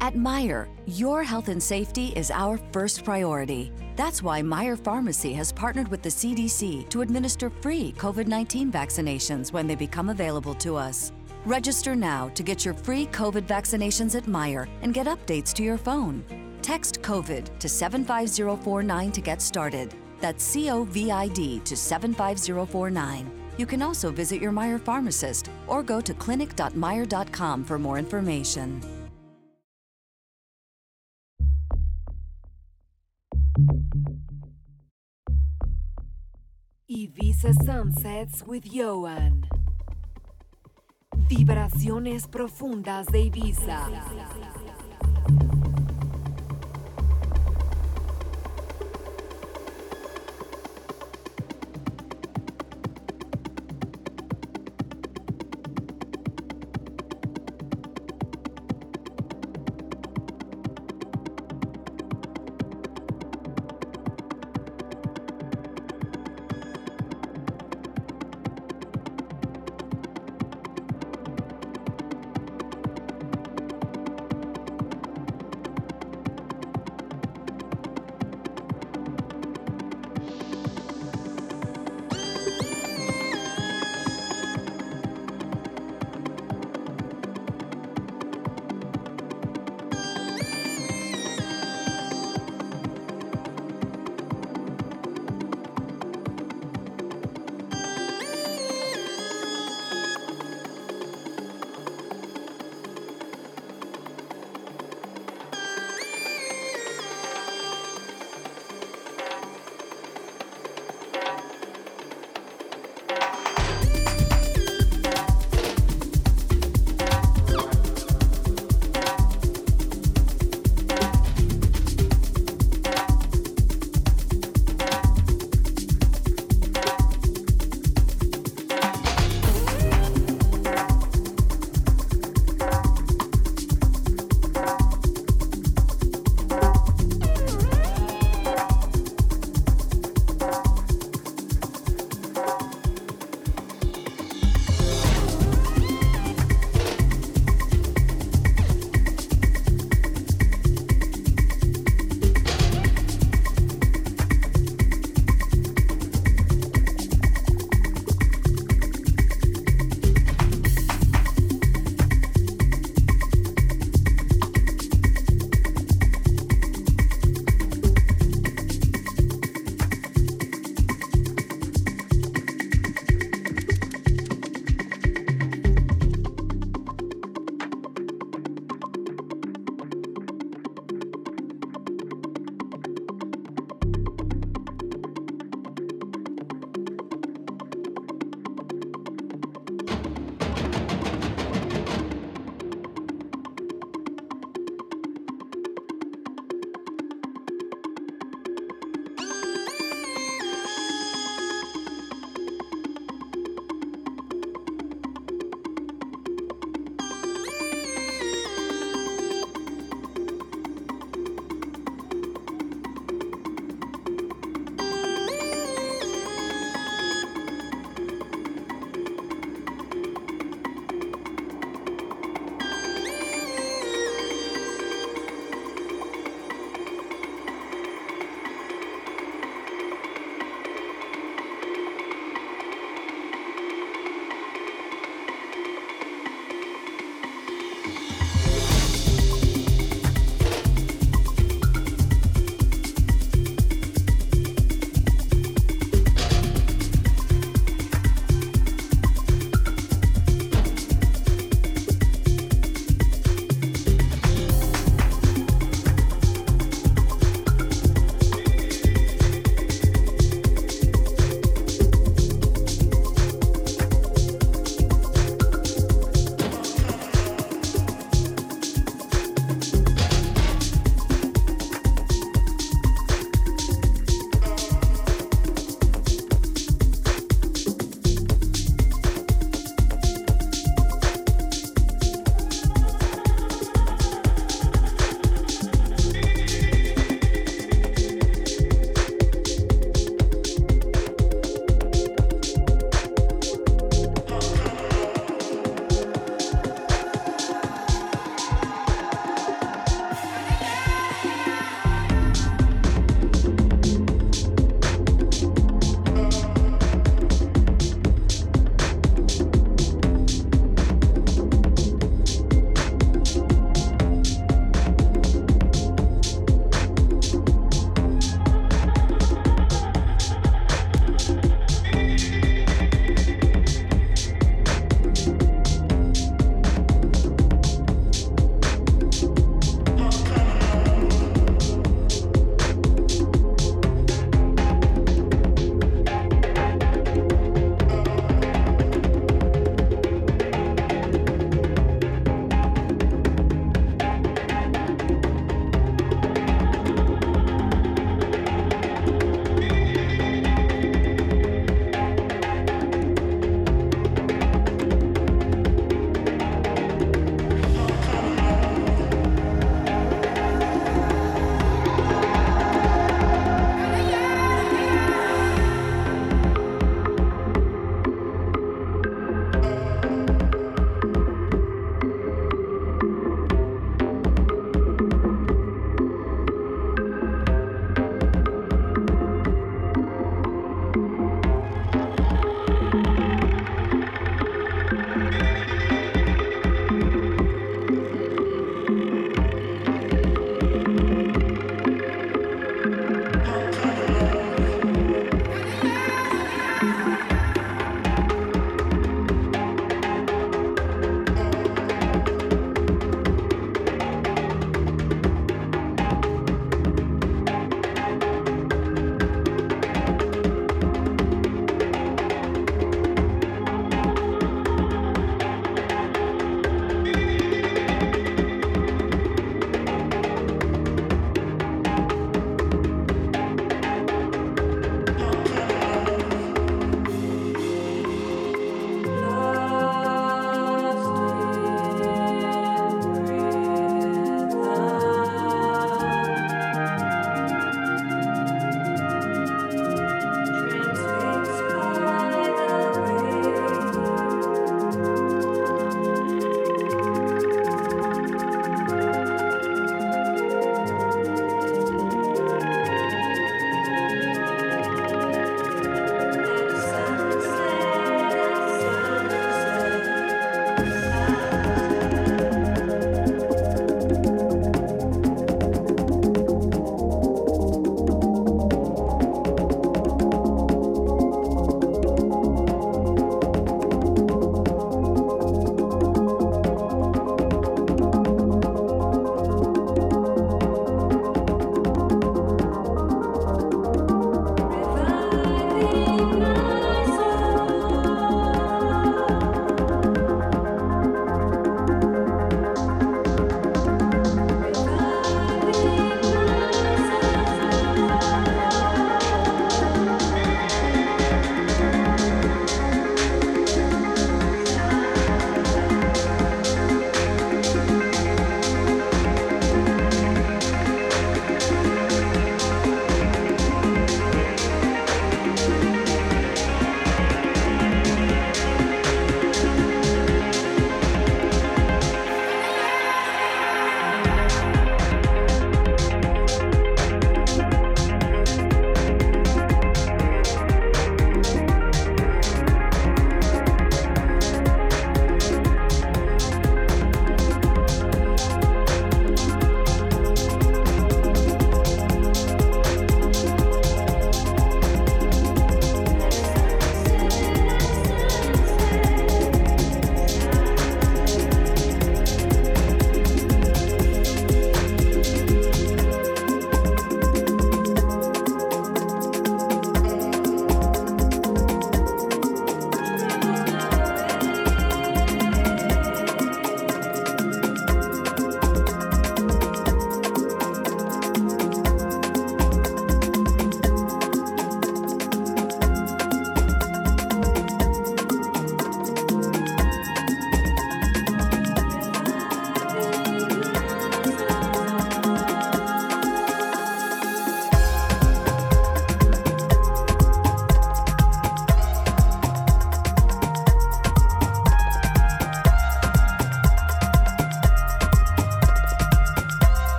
At Meijer, your health and safety is our first priority. That's why Meijer Pharmacy has partnered with the CDC to administer free COVID-19 vaccinations when they become available to us. Register now to get your free COVID vaccinations at Meijer and get updates to your phone. Text COVID to 75049 to get started. That's COVID to 75049. You can also visit your Meijer pharmacist or go to clinic.meijer.com for more information. Ibiza Sunsets with Ioan. Vibraciones profundas de Ibiza.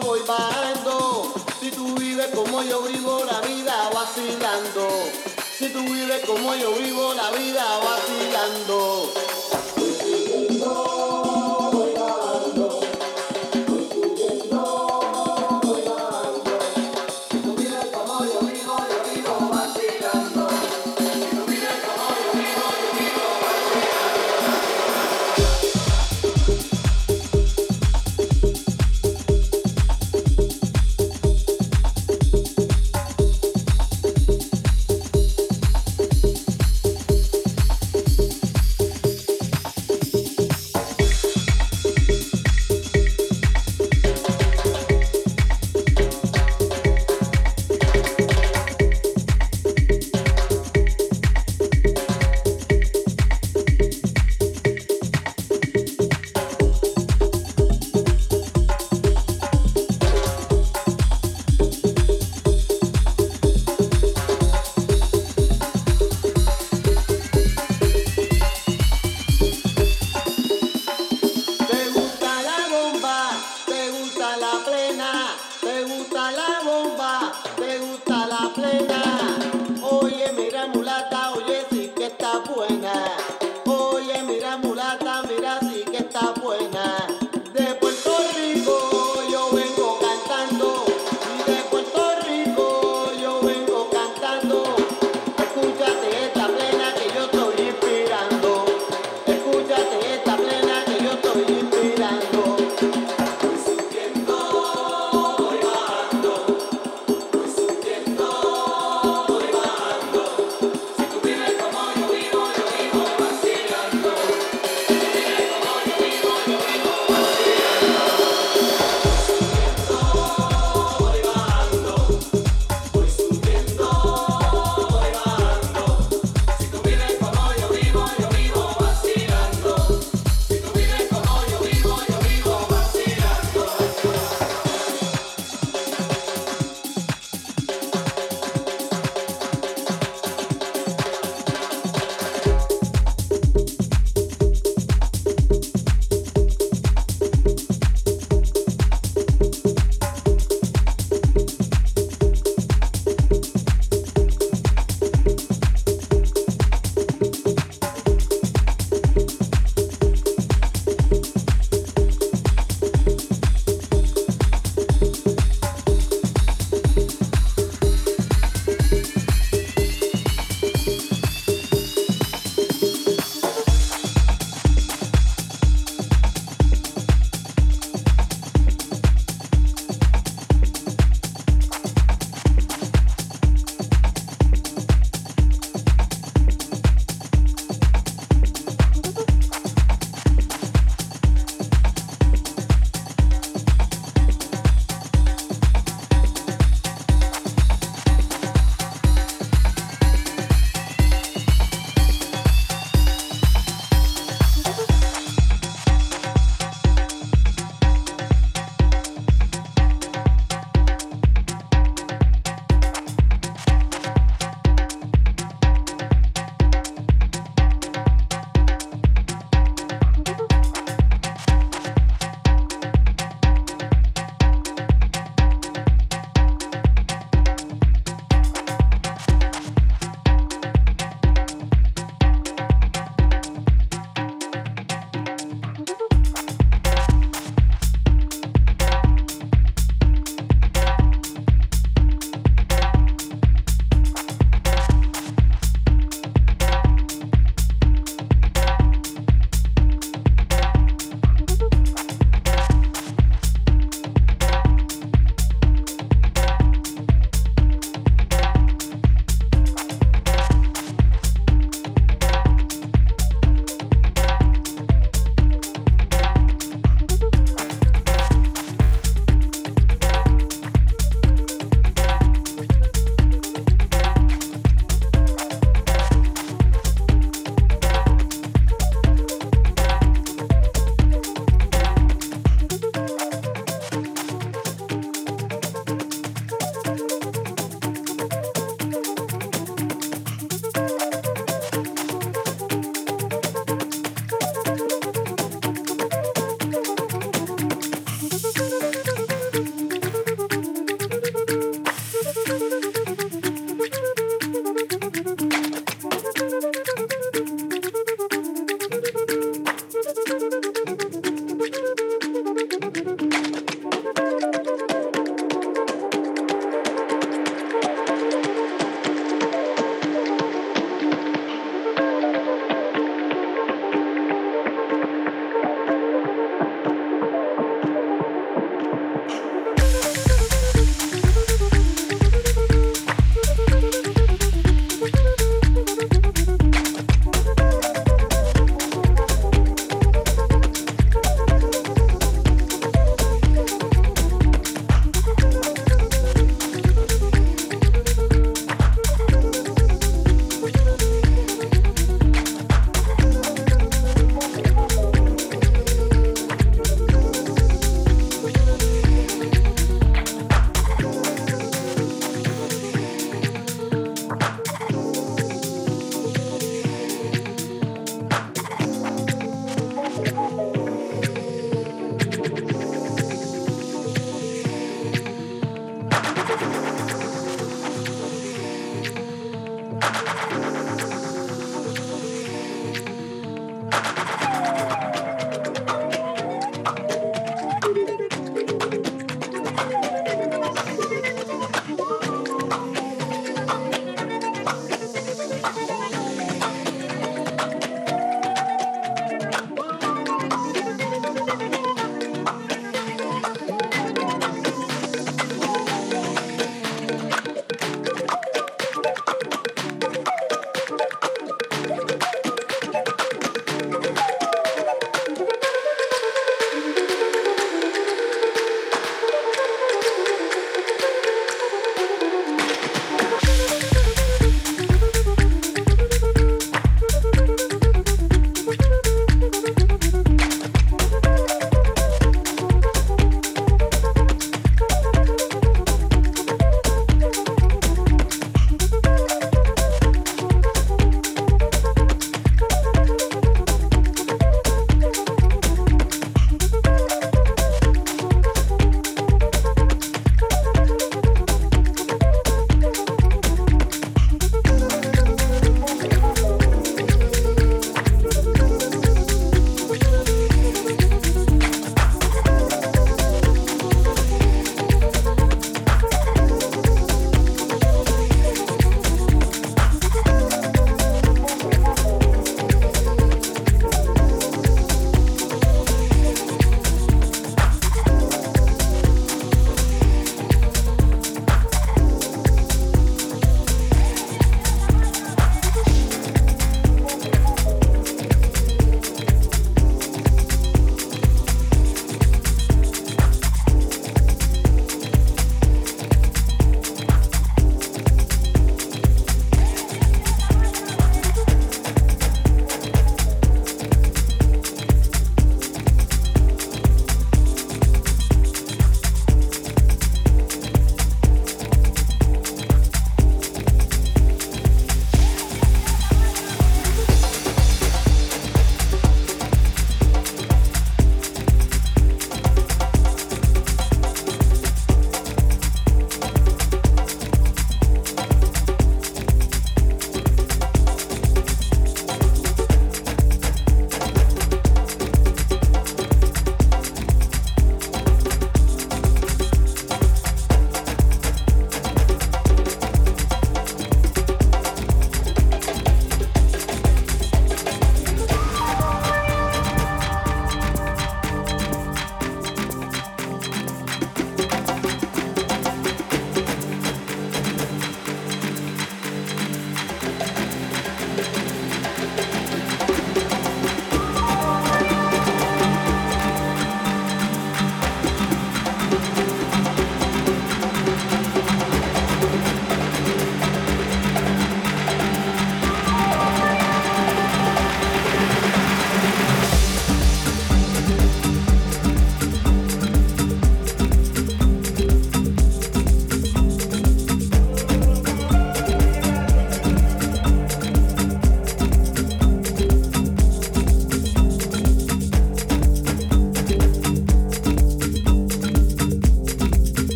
yo voy bajando. Si tú vives como yo vivo la vida vacilando. Si tú vives como yo vivo la vida vacilando.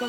What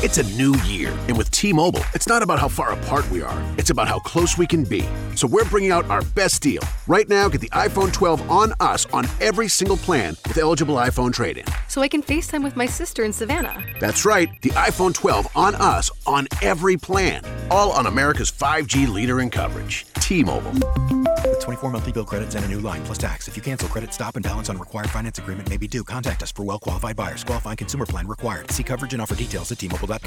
It's a new year, and with T-Mobile, it's not about how far apart we are. It's about how close we can be. So we're bringing out our best deal. Right now, get the iPhone 12 on us on every single plan with eligible iPhone trade-in. So I can FaceTime with my sister in Savannah. That's right, the iPhone 12 on us on every plan. All on America's 5G leader in coverage, T-Mobile. With 24 monthly bill credits and a new line plus tax. If you cancel credit, stop and balance on required finance agreement may be due. Contact us for well-qualified buyers. Qualifying consumer plan required. See coverage and offer details at T-Mobile.com.